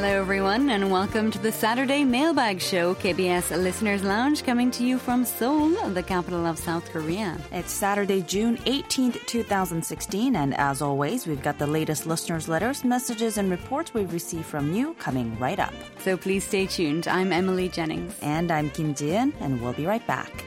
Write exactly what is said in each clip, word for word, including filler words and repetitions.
Hello, everyone, and welcome to the Saturday Mailbag Show, K B S Listener's Lounge, coming to you from Seoul, the capital of South Korea. It's Saturday, June eighteenth, twenty sixteen, and as always, we've got the latest listeners' letters, messages, and reports we've received from you coming right up. So please stay tuned. I'm Emily Jennings. And I'm Kim Ji-yeon, and we'll be right back.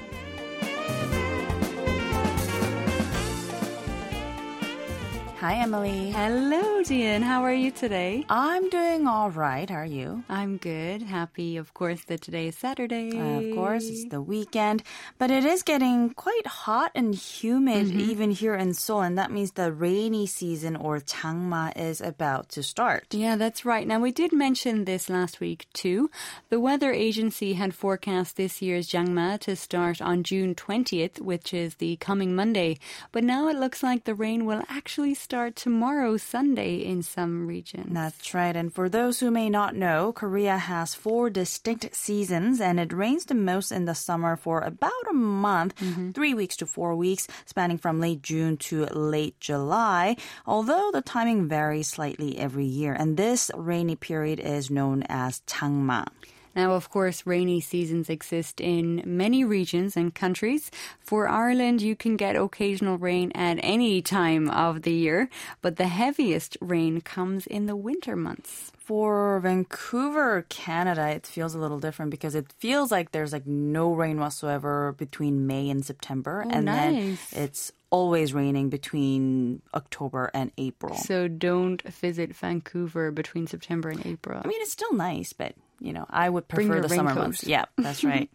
Hi, Emily. Hello, Jian. How are you today? I'm doing all right. How are you? I'm good. Happy, of course, that today is Saturday. Uh, of course, it's the weekend. But it is getting quite hot and humid mm-hmm. even here in Seoul, and that means the rainy season or 장마 is about to start. Yeah, that's right. Now, we did mention this last week, too. The weather agency had forecast this year's 장마 to start on June twentieth, which is the coming Monday. But now it looks like the rain will actually start Start tomorrow, Sunday, in some regions. That's right. And for those who may not know, Korea has four distinct seasons, and it rains the most in the summer for about a month, mm-hmm. three weeks to four weeks, spanning from late June to late July, although the timing varies slightly every year. And this rainy period is known as 장마. Now, of course, rainy seasons exist in many regions and countries. For Ireland, you can get occasional rain at any time of the year, but the heaviest rain comes in the winter months. For Vancouver, Canada, it feels a little different because it feels like there's like no rain whatsoever between May and September. Oh, and nice. Then it's always raining between October and April. So don't visit Vancouver between September and April. I mean, it's still nice, but... You know, I would prefer the summer months. Yeah, that's right.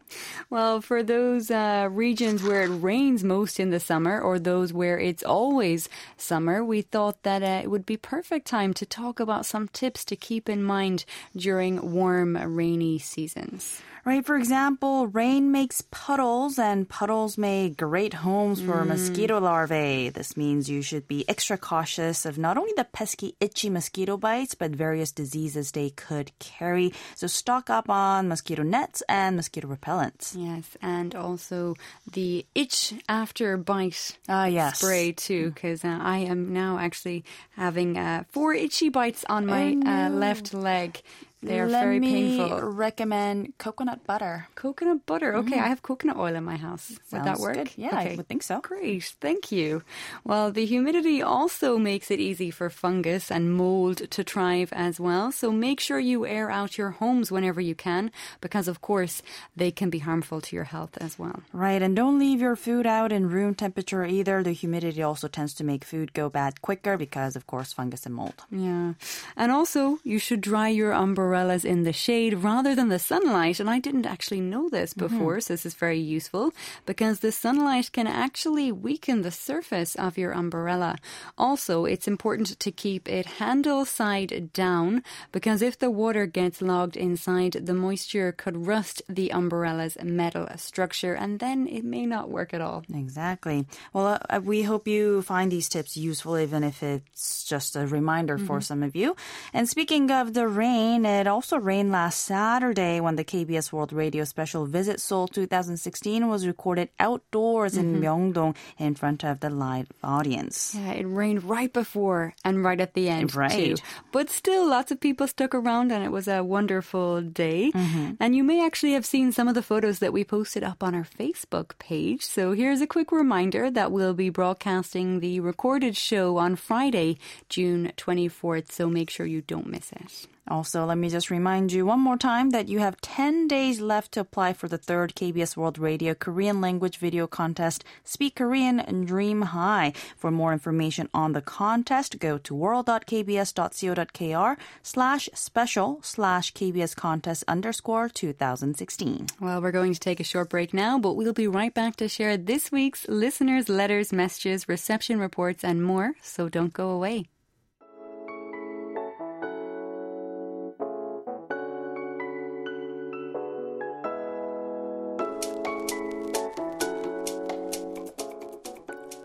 Well, for those uh, regions where it rains most in the summer or those where it's always summer, we thought that uh, it would be perfect time to talk about some tips to keep in mind during warm, rainy seasons. Right, for example, rain makes puddles, and puddles make great homes for mm. mosquito larvae. This means you should be extra cautious of not only the pesky, itchy mosquito bites, but various diseases they could carry. So stock up on mosquito nets and mosquito repellents. Yes, and also the itch after bite uh, yes. spray, too, because uh, I am now actually having uh, four itchy bites on my oh, no. uh, left leg. They're very painful. Let me recommend coconut butter. Coconut butter. Okay, mm. I have coconut oil in my house. Sounds would that work? Good. Yeah, okay. I would think so. Great, thank you. Well, the humidity also makes it easy for fungus and mold to thrive as well. So make sure you air out your homes whenever you can because, of course, they can be harmful to your health as well. Right, and don't leave your food out in room temperature either. The humidity also tends to make food go bad quicker because, of course, fungus and mold. Yeah, and also you should dry your umbrella in the shade rather than the sunlight. And I didn't actually know this before, mm-hmm. so this is very useful because the sunlight can actually weaken the surface of your umbrella. Also, it's important to keep it handle side down because if the water gets logged inside, the moisture could rust the umbrella's metal structure and then it may not work at all. Exactly. Well, uh, we hope you find these tips useful even if it's just a reminder mm-hmm. for some of you. And speaking of the rain, it It also rained last Saturday when the K B S World Radio special Visit Seoul twenty sixteen was recorded outdoors mm-hmm. in Myeongdong in front of the live audience. Yeah, it rained right before and right at the end right. too. But still, lots of people stuck around and it was a wonderful day. Mm-hmm. And you may actually have seen some of the photos that we posted up on our Facebook page. So here's a quick reminder that we'll be broadcasting the recorded show on Friday, June twenty-fourth. So make sure you don't miss it. Also, let me just remind you one more time that you have ten days left to apply for the third K B S World Radio Korean Language Video Contest, Speak Korean and Dream High. For more information on the contest, go to world.kbs.co.kr slash special slash KBS contest underscore 2016. Well, we're going to take a short break now, but we'll be right back to share this week's listeners' letters, messages, reception reports, and more. So don't go away.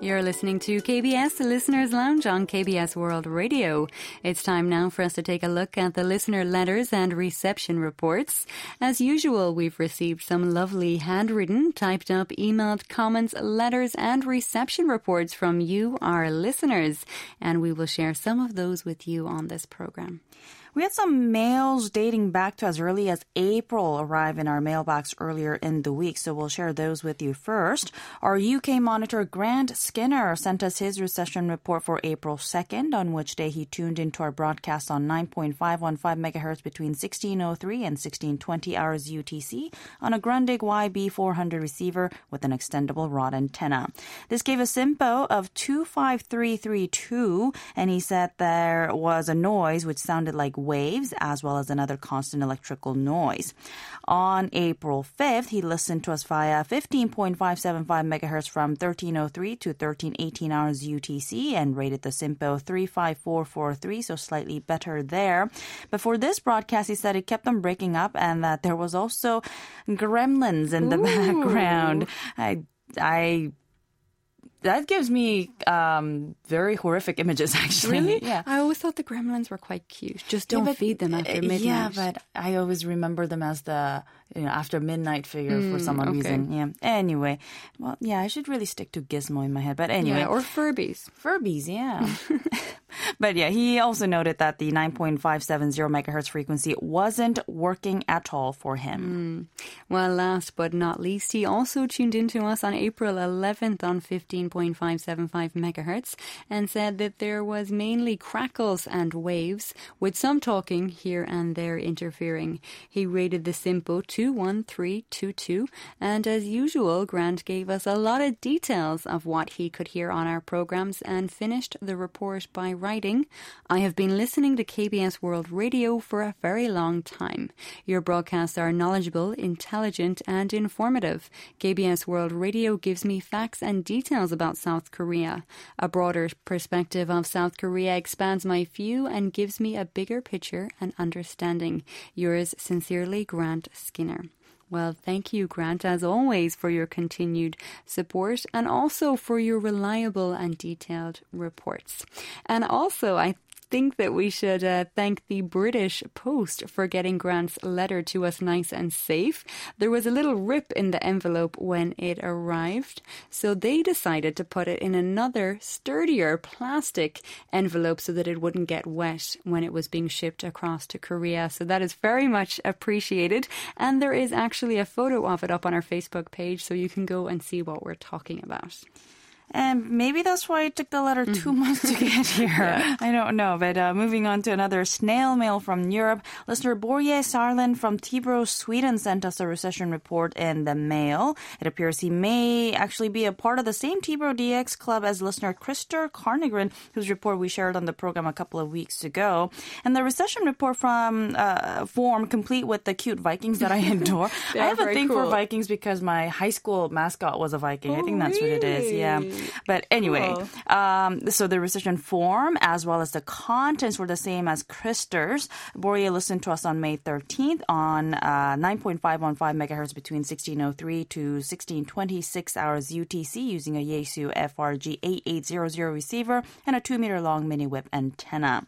You're listening to K B S Listener's Lounge on K B S World Radio. It's time now for us to take a look at the listener letters and reception reports. As usual, we've received some lovely handwritten, typed up, emailed comments, letters, and reception reports from you, our listeners. And we will share some of those with you on this program. We had some mails dating back to as early as April arrive in our mailbox earlier in the week, so we'll share those with you first. Our U K monitor Grant Skinner sent us his recession report for April second, on which day he tuned into our broadcast on nine point five one five megahertz between sixteen oh three and sixteen twenty hours U T C on a Grundig Y B four hundred receiver with an extendable rod antenna. This gave a SINPO of two five three three two, and he said there was a noise which sounded like waves as well as another constant electrical noise. On April fifth, he listened to us via fifteen point five seven five megahertz from thirteen oh three to thirteen eighteen hours U T C and rated the SINPO three five four four three, so slightly better there. Before this broadcast, he said it kept on breaking up and that there was also gremlins in the Ooh. background. I, I, that gives me um, very horrific images, actually. Really? Yeah. I always thought the gremlins were quite cute. Just don't yeah, but, feed them after midnight. Yeah, but I always remember them as the, you know, after midnight figure mm, for some okay. reason. Yeah. Anyway, well, yeah, I should really stick to Gizmo in my head. But anyway. Yeah, or Furbies. Furbies, yeah. But yeah, he also noted that the nine point five seven zero megahertz frequency wasn't working at all for him. Mm. Well, last but not least, he also tuned in to us on April eleventh on fifteen point five seven five megahertz and said that there was mainly crackles and waves with some talking here and there interfering. He rated the SINPO two one three two two, and as usual, Grant gave us a lot of details of what he could hear on our programs and finished the report by writing, I have been listening to K B S World Radio for a very long time. Your broadcasts are knowledgeable, intelligent, and informative. K B S World Radio gives me facts and details about South Korea. A broader perspective of South Korea expands my view and gives me a bigger picture and understanding. Yours sincerely, Grant Skinner. Well, thank you, Grant, as always, for your continued support and also for your reliable and detailed reports. And also, I think that we should uh, thank the British Post for getting Grant's letter to us nice and safe. There was a little rip in the envelope when it arrived, so they decided to put it in another sturdier plastic envelope so that it wouldn't get wet when it was being shipped across to Korea. So that is very much appreciated, and there is actually a photo of it up on our Facebook page, so you can go and see what we're talking about. And maybe that's why it took the letter two months to get here. Yeah. I don't know. But uh, moving on to another snail mail from Europe, listener Börje Sahlin from Tibro, Sweden sent us a recession report in the mail. It appears he may actually be a part of the same Tibro D X club as listener Krister Carnigren, whose report we shared on the program a couple of weeks ago. And the recession report from uh, form, complete with the cute Vikings that I adore. I have a thing cool. for Vikings because my high school mascot was a Viking. Oh, I think that's really? what it is. Yeah. But anyway, cool. um, so the recession form as well as the contents were the same as Krister's. Börje listened to us on May thirteenth on uh, nine point five one five megahertz between sixteen oh three to sixteen twenty-six hours U T C using a Yaesu F R G eighty-eight hundred receiver and a two meter long mini whip antenna.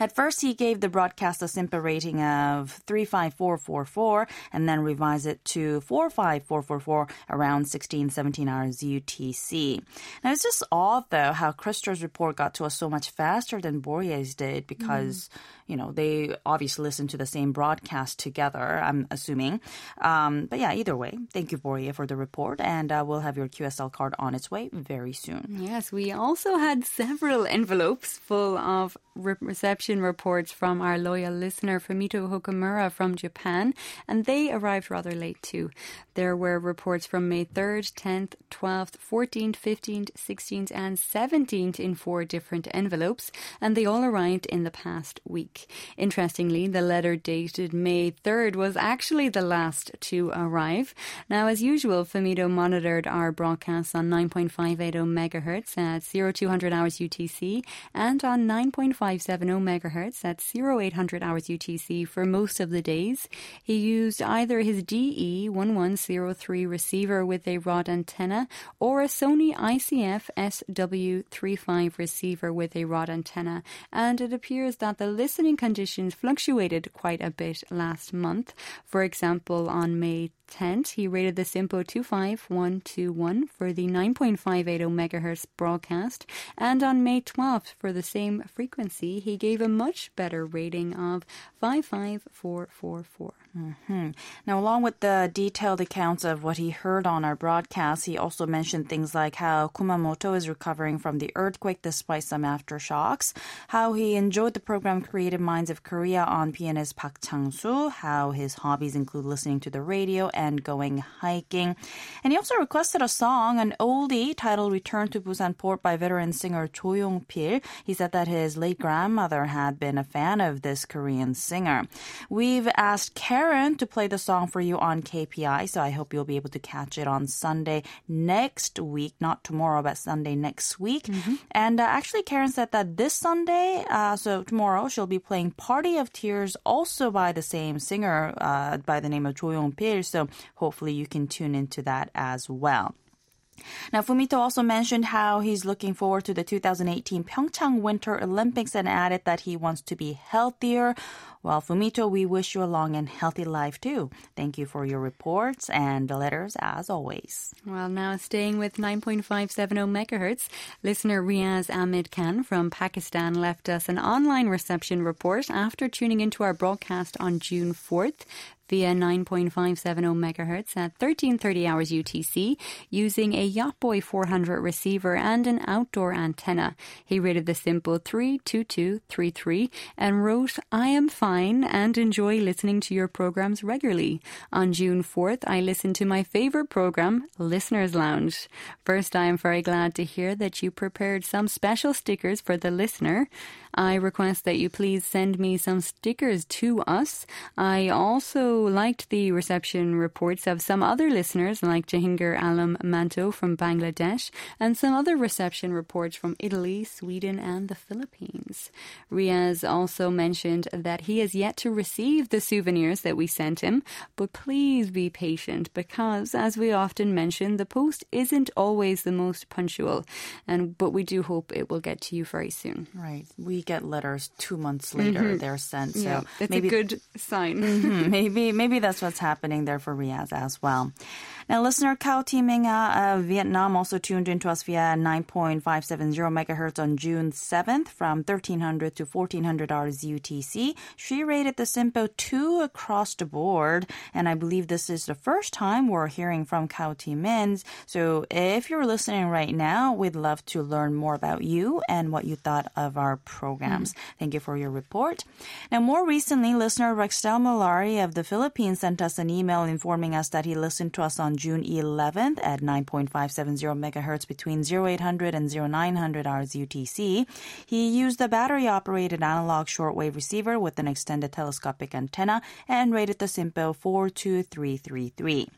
At first, he gave the broadcast a SINPO rating of three five four four four and then revised it to four five four four four around sixteen seventeen hours U T C. Now, it's just odd, though, how Krister's report got to us so much faster than Börje's did because, mm. you know, they obviously listened to the same broadcast together, I'm assuming. Um, but yeah, either way, thank you, Börje, for the report, and uh, we'll have your Q S L card on its way very soon. Yes, we also had several envelopes full of re- reception reports from our loyal listener Fumito Hokamura from Japan, and they arrived rather late too. There were reports from May third, tenth, twelfth, fourteenth, fifteenth, sixteenth and seventeenth in four different envelopes, and they all arrived in the past week. Interestingly, the letter dated May third was actually the last to arrive. Now, as usual, Fumito monitored our broadcasts on nine point five eight zero megahertz at zero two hundred hours U T C and on nine point five seven zero megahertz at zero eight hundred hours U T C for most of the days. He used either his D E eleven oh three receiver with a rod antenna or a Sony I C F S W thirty-five receiver with a rod antenna, and it appears that the listening conditions fluctuated quite a bit last month. For example, on May tent, he rated the SINPO two five one two one for the nine point five eight zero megahertz broadcast, and on May twelfth for the same frequency, he gave a much better rating of five five four four four. Mm-hmm. Now, along with the detailed accounts of what he heard on our broadcast, he also mentioned things like how Kumamoto is recovering from the earthquake despite some aftershocks, how he enjoyed the program Creative Minds of Korea on pianist Park Chang-soo, how his hobbies include listening to the radio and going hiking. And he also requested a song, an oldie titled Return to Busan Port by veteran singer Cho Young Pil. He said that his late grandmother had been a fan of this Korean singer. We've asked Karen to play the song for you on K P I, so I hope you'll be able to catch it on Sunday next week, not tomorrow, but Sunday next week. Mm-hmm. And uh, actually, Karen said that this Sunday, uh, so tomorrow, she'll be playing Party of Tears, also by the same singer, uh, by the name of Cho Young Pil, so hopefully you can tune into that as well. Now, Fumito also mentioned how he's looking forward to the two thousand eighteen Pyeongchang Winter Olympics and added that he wants to be healthier. Well, Fumito, we wish you a long and healthy life, too. Thank you for your reports and the letters, as always. Well, now staying with nine point five seven zero megahertz, listener Riaz Ahmed Khan from Pakistan left us an online reception report after tuning into our broadcast on June fourth. Via nine point five seven zero megahertz at thirteen thirty hours U T C using a Yaesu four hundred receiver and an outdoor antenna. He rated the SINPO three two two three three and wrote, I am fine and enjoy listening to your programs regularly. On June fourth, I listened to my favorite program, Listener's Lounge. First, I am very glad to hear that you prepared some special stickers for the listener. I request that you please send me some stickers to us. I also liked the reception reports of some other listeners like Jahangir Alam Manto from Bangladesh and some other reception reports from Italy, Sweden and the Philippines. Riaz also mentioned that he has yet to receive the souvenirs that we sent him, but please be patient because, as we often mention, the post isn't always the most punctual, and but we do hope it will get to you very soon. Right. We get letters two months later. Mm-hmm. They're sent. So yeah, that's maybe a good sign. Mm-hmm. Maybe Maybe, maybe that's what's happening there for Riaz as well. Now, listener Cao Ti Ming uh, of Vietnam also tuned into us via nine point five seven zero megahertz on June seventh from thirteen hundred to fourteen hundred hours U T C. She rated the SINPO two across the board, and I believe this is the first time we're hearing from Cao Ti Ming. So if you're listening right now, we'd love to learn more about you and what you thought of our programs. Mm-hmm. Thank you for your report. Now, more recently, listener Rexel Mallari of the Philippines sent us an email informing us that he listened to us on June eleventh at nine point five seven zero megahertz between oh eight hundred and oh nine hundred hours U T C. He used a battery-operated analog shortwave receiver with an extended telescopic antenna and rated the SINPO four two three three three.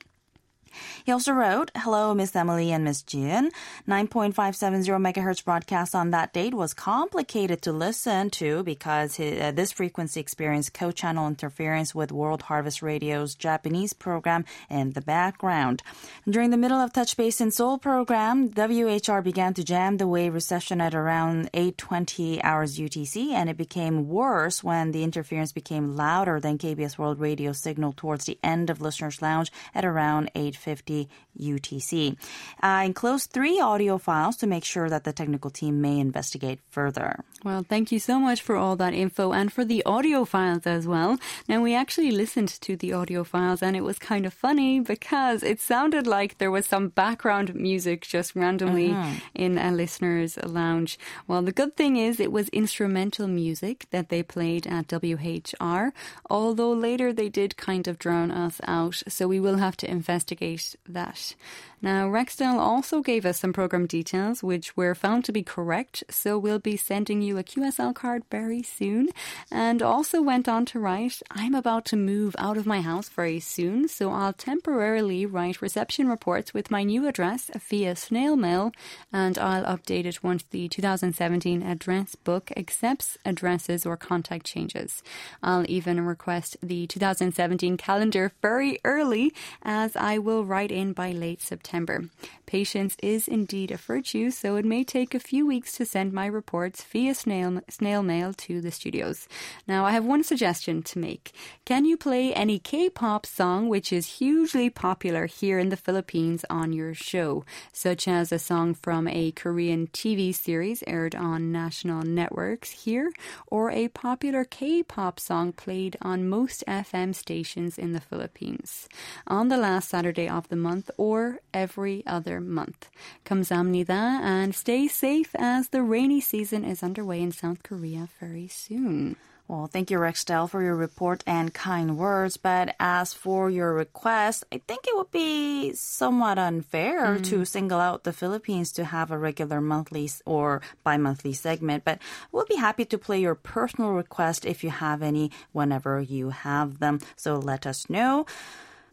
He also wrote, hello, Miss Emily and Miss Jin. nine point five seven zero megahertz broadcast on that date was complicated to listen to because his, uh, this frequency experienced co-channel interference with World Harvest Radio's Japanese program in the background. During the middle of Touch Base in Seoul program, W H R began to jam the wave recession at around eight twenty hours U T C, and it became worse when the interference became louder than K B S World Radio signal towards the end of Listener's Lounge at around eight fifty U T C. I enclosed three audio files to make sure that the technical team may investigate further. Well, thank you so much for all that info and for the audio files as well. Now, we actually listened to the audio files and it was kind of funny because it sounded like there was some background music just randomly mm-hmm. in a listener's lounge. Well, the good thing is it was instrumental music that they played at W H R, although later they did kind of drown us out, so we will have to investigate that. Now, Rexdale also gave us some program details which were found to be correct, so we'll be sending you a Q S L card very soon, and also went on to write, I'm about to move out of my house very soon, so I'll temporarily write reception reports with my new address via snail mail, and I'll update it once the two thousand seventeen address book accepts addresses or contact changes. I'll even request the two thousand seventeen calendar very early, as I will write in by late September. September. Patience is indeed a virtue, so it may take a few weeks to send my reports via snail, snail mail to the studios. Now, I have one suggestion to make. Can you play any K-pop song which is hugely popular here in the Philippines on your show, such as a song from a Korean T V series aired on national networks here, or a popular K-pop song played on most F M stations in the Philippines on the last Saturday of the month or every other month. 감사합니다, and stay safe as the rainy season is underway in South Korea very soon. Well, thank you, Rexel, for your report and kind words. But as for your request, I think it would be somewhat unfair mm. to single out the Philippines to have a regular monthly or bi-monthly segment. But we'll be happy to play your personal request if you have any whenever you have them. So let us know.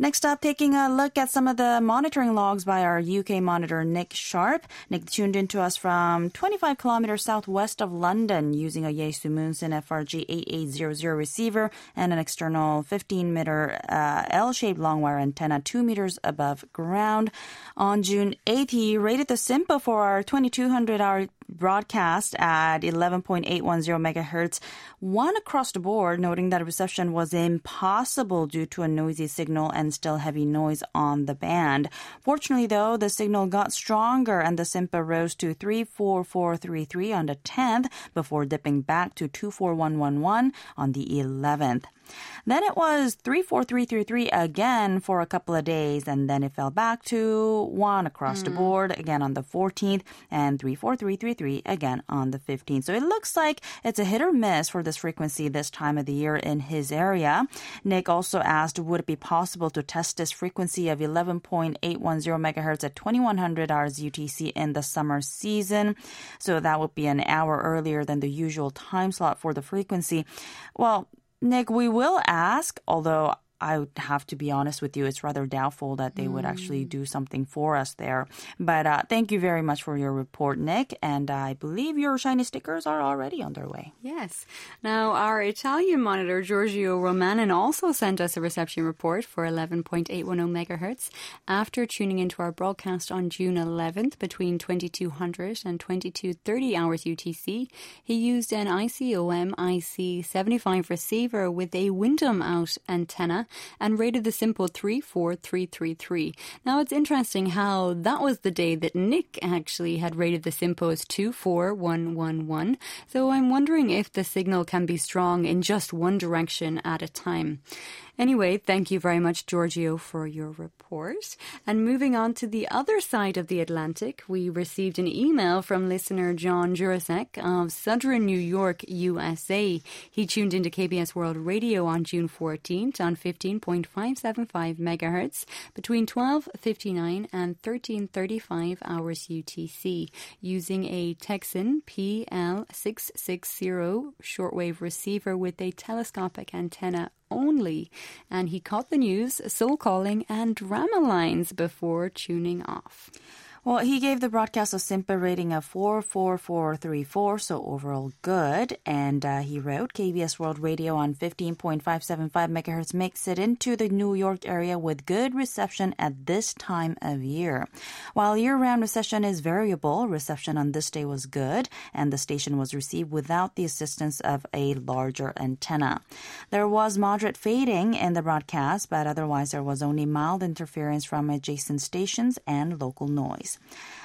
Next up, taking a look at some of the monitoring logs by our U K monitor, Nick Sharp. Nick tuned in to us from twenty-five kilometers southwest of London using a Yaesu F R G eighty-eight hundred receiver and an external fifteen meter uh, L-shaped long wire antenna two meters above ground. On June eighth, he rated the SINPO for our twenty-two hundred hour broadcast at eleven point eight one zero megahertz, one across the board, noting that reception was impossible due to a noisy signal and still heavy noise on the band. Fortunately, though, the signal got stronger and the SINPO rose to three four four three three on the tenth before dipping back to two four one one one on the eleventh. Then it was three four three three three again for a couple of days, and then it fell back to one across mm. the board again on the fourteenth and three four three three three again on the fifteenth. So it looks like it's a hit or miss for this frequency this time of the year in his area. Nick also asked, would it be possible to test this frequency of eleven point eight one zero megahertz at twenty-one hundred hours U T C in the summer season? So that would be an hour earlier than the usual time slot for the frequency. Well, Nick, we will ask, although I would have to be honest with you, it's rather doubtful that they mm. would actually do something for us there. But uh, thank you very much for your report, Nick. And I believe your shiny stickers are already on their way. Yes. Now, our Italian monitor, Giorgio Romanin, also sent us a reception report for eleven point eight one zero megahertz after tuning into our broadcast on June eleventh between twenty-two hundred and twenty-two thirty hours U T C. He used an I C O M I C seventy-five receiver with a Wyndham out antenna and rated the SINPO three four three three three. Now, it's interesting how that was the day that Nick actually had rated the SINPO as two four one one one. So I'm wondering if the signal can be strong in just one direction at a time. Anyway, thank you very much, Giorgio, for your report. And moving on to the other side of the Atlantic, we received an email from listener John Jurasek of Southern New York, U S A. He tuned into K B S World Radio on June fourteenth on fifteen point five seven five megahertz between twelve fifty-nine and thirteen thirty-five hours U T C using a Texan P L six six zero shortwave receiver with a telescopic antenna only, and he caught the news, soul calling, and drama lines before tuning off. Well, he gave the broadcast a SINPO rating of four four four three four, so overall good. And uh, he wrote, K B S World Radio on fifteen point five seven five megahertz makes it into the New York area with good reception at this time of year. While year-round reception is variable, reception on this day was good, and the station was received without the assistance of a larger antenna. There was moderate fading in the broadcast, but otherwise there was only mild interference from adjacent stations and local noise.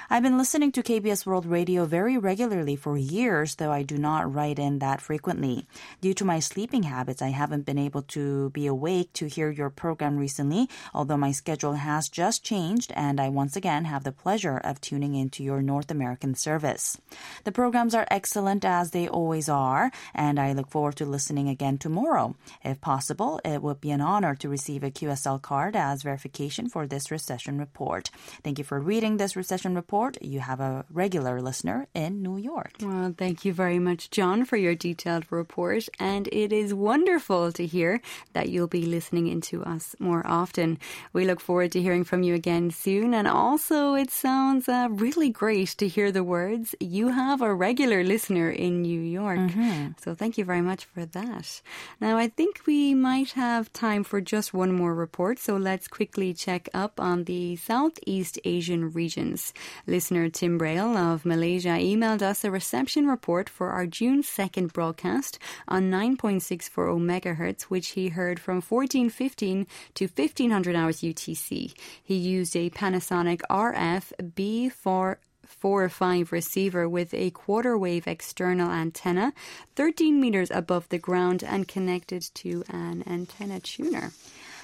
I've been listening to K B S World Radio very regularly for years, though I do not write in that frequently. Due to my sleeping habits, I haven't been able to be awake to hear your program recently, although my schedule has just changed and I once again have the pleasure of tuning into your North American service. The programs are excellent as they always are, and I look forward to listening again tomorrow. If possible, it would be an honor to receive a Q S L card as verification for this recession report. Thank you for reading this recession report report, you have a regular listener in New York. Well, thank you very much, John, for your detailed report. And it is wonderful to hear that you'll be listening in to us more often. We look forward to hearing from you again soon. And also, it sounds uh, really great to hear the words, you have a regular listener in New York. Mm-hmm. So thank you very much for that. Now, I think we might have time for just one more report. So let's quickly check up on the Southeast Asian regions. Listener Tim Brail of Malaysia emailed us a reception report for our June second broadcast on nine point six four zero megahertz, which he heard from fourteen fifteen to fifteen hundred hours U T C. He used a Panasonic R F B four four or five receiver with a quarter wave external antenna, thirteen meters above the ground and connected to an antenna tuner.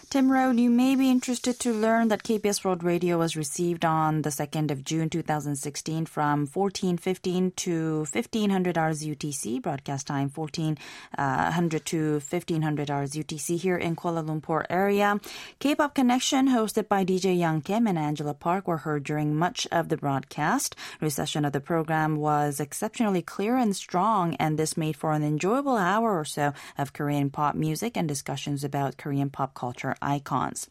Tim Rohn, you may be interested to learn that K B S World Radio was received on the second of June twenty sixteen from fourteen fifteen to fifteen hundred hours U T C, broadcast time fourteen hundred to fifteen hundred hours U T C here in Kuala Lumpur area. K-pop Connection, hosted by D J Young Kim and Angela Park, were heard during much of the broadcast. Reception of the program was exceptionally clear and strong, and this made for an enjoyable hour or so of Korean pop music and discussions about Korean pop culture icons.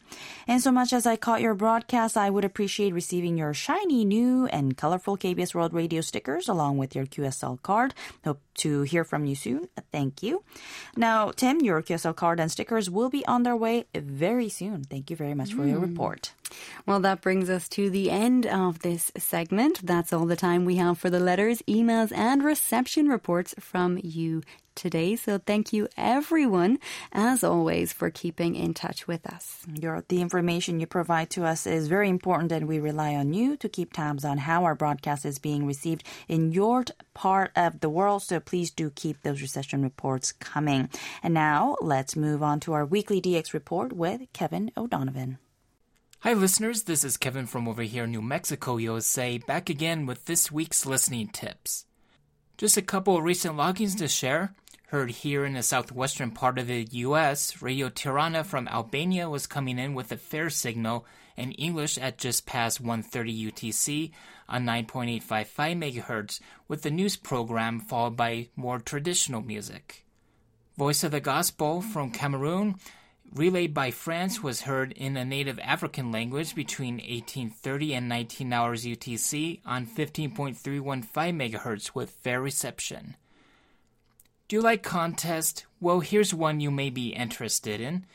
And so much as I caught your broadcast, I would appreciate receiving your shiny, new, and colorful K B S World Radio stickers along with your Q S L card. Hope to hear from you soon. Thank you. Now, Tim, your Q S L card and stickers will be on their way very soon. Thank you very much for mm. your report. Well, that brings us to the end of this segment. That's all the time we have for the letters, emails, and reception reports from you today. So thank you, everyone, as always, for keeping in touch with us. Your, the information you provide to us is very important, and we rely on you to keep tabs on how our broadcast is being received in your part of the world. So please do keep those reception reports coming. And now let's move on to our weekly D X report with Kevin O'Donovan. Hi listeners, this is Kevin from over here in New Mexico, U S A, back again with this week's listening tips. Just a couple of recent logins to share. Heard here in the southwestern part of the U S, Radio Tirana from Albania was coming in with a fair signal in English at just past one thirty U T C on nine point eight five five megahertz with the news program followed by more traditional music. Voice of the Gospel from Cameroon, relayed by France, was heard in a native African language between eighteen thirty and nineteen hours U T C on fifteen point three one five megahertz with fair reception. Do you like contests? Well, here's one you may be interested in.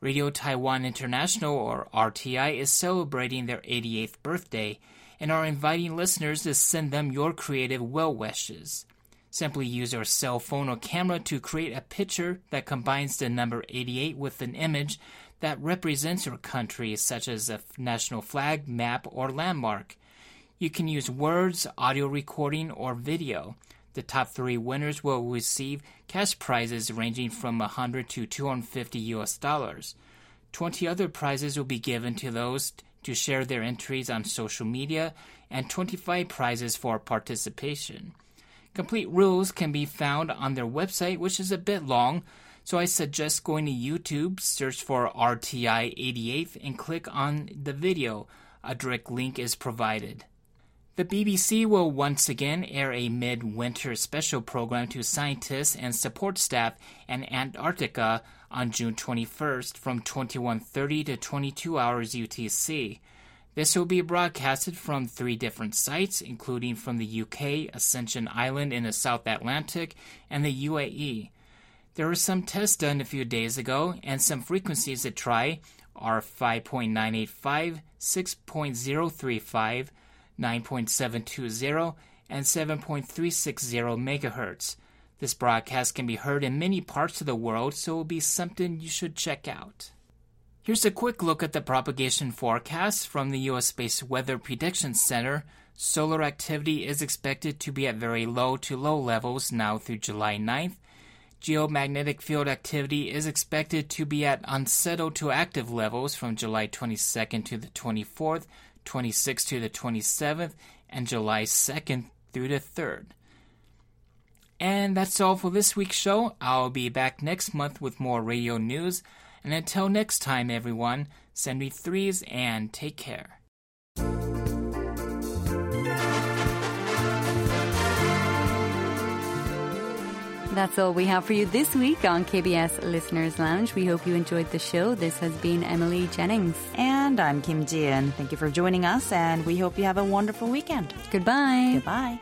Radio Taiwan International, or R T I, is celebrating their eighty-eighth birthday and are inviting listeners to send them your creative well wishes. Simply use your cell phone or camera to create a picture that combines the number eighty-eight with an image that represents your country, such as a national flag, map, or landmark. You can use words, audio recording, or video. The top three winners will receive cash prizes ranging from one hundred to two hundred fifty U S dollars. twenty other prizes will be given to those to share their entries on social media, and twenty-five prizes for participation. Complete rules can be found on their website, which is a bit long, so I suggest going to YouTube, search for R T I eighty-eighth, and click on the video. A direct link is provided. The B B C will once again air a mid-winter special program to scientists and support staff in Antarctica on June twenty-first from twenty-one thirty to twenty-two hours U T C. This will be broadcasted from three different sites, including from the U K, Ascension Island in the South Atlantic, and the U A E. There were some tests done a few days ago, and some frequencies to try are five point nine eight five, six point zero three five, nine point seven two zero, and seven point three six zero megahertz. This broadcast can be heard in many parts of the world, so it will be something you should check out. Here's a quick look at the propagation forecast from the U S-based Weather Prediction Center. Solar activity is expected to be at very low to low levels now through July ninth. Geomagnetic field activity is expected to be at unsettled to active levels from July twenty-second to the twenty-fourth, twenty-sixth to the twenty-seventh, and July second through the third. And that's all for this week's show. I'll be back next month with more radio news. And until next time, everyone, send me threes and take care. That's all we have for you this week on K B S Listener's Lounge. We hope you enjoyed the show. This has been Emily Jennings. And I'm Kim Ji-yeon. Thank you for joining us, and we hope you have a wonderful weekend. Goodbye. Goodbye.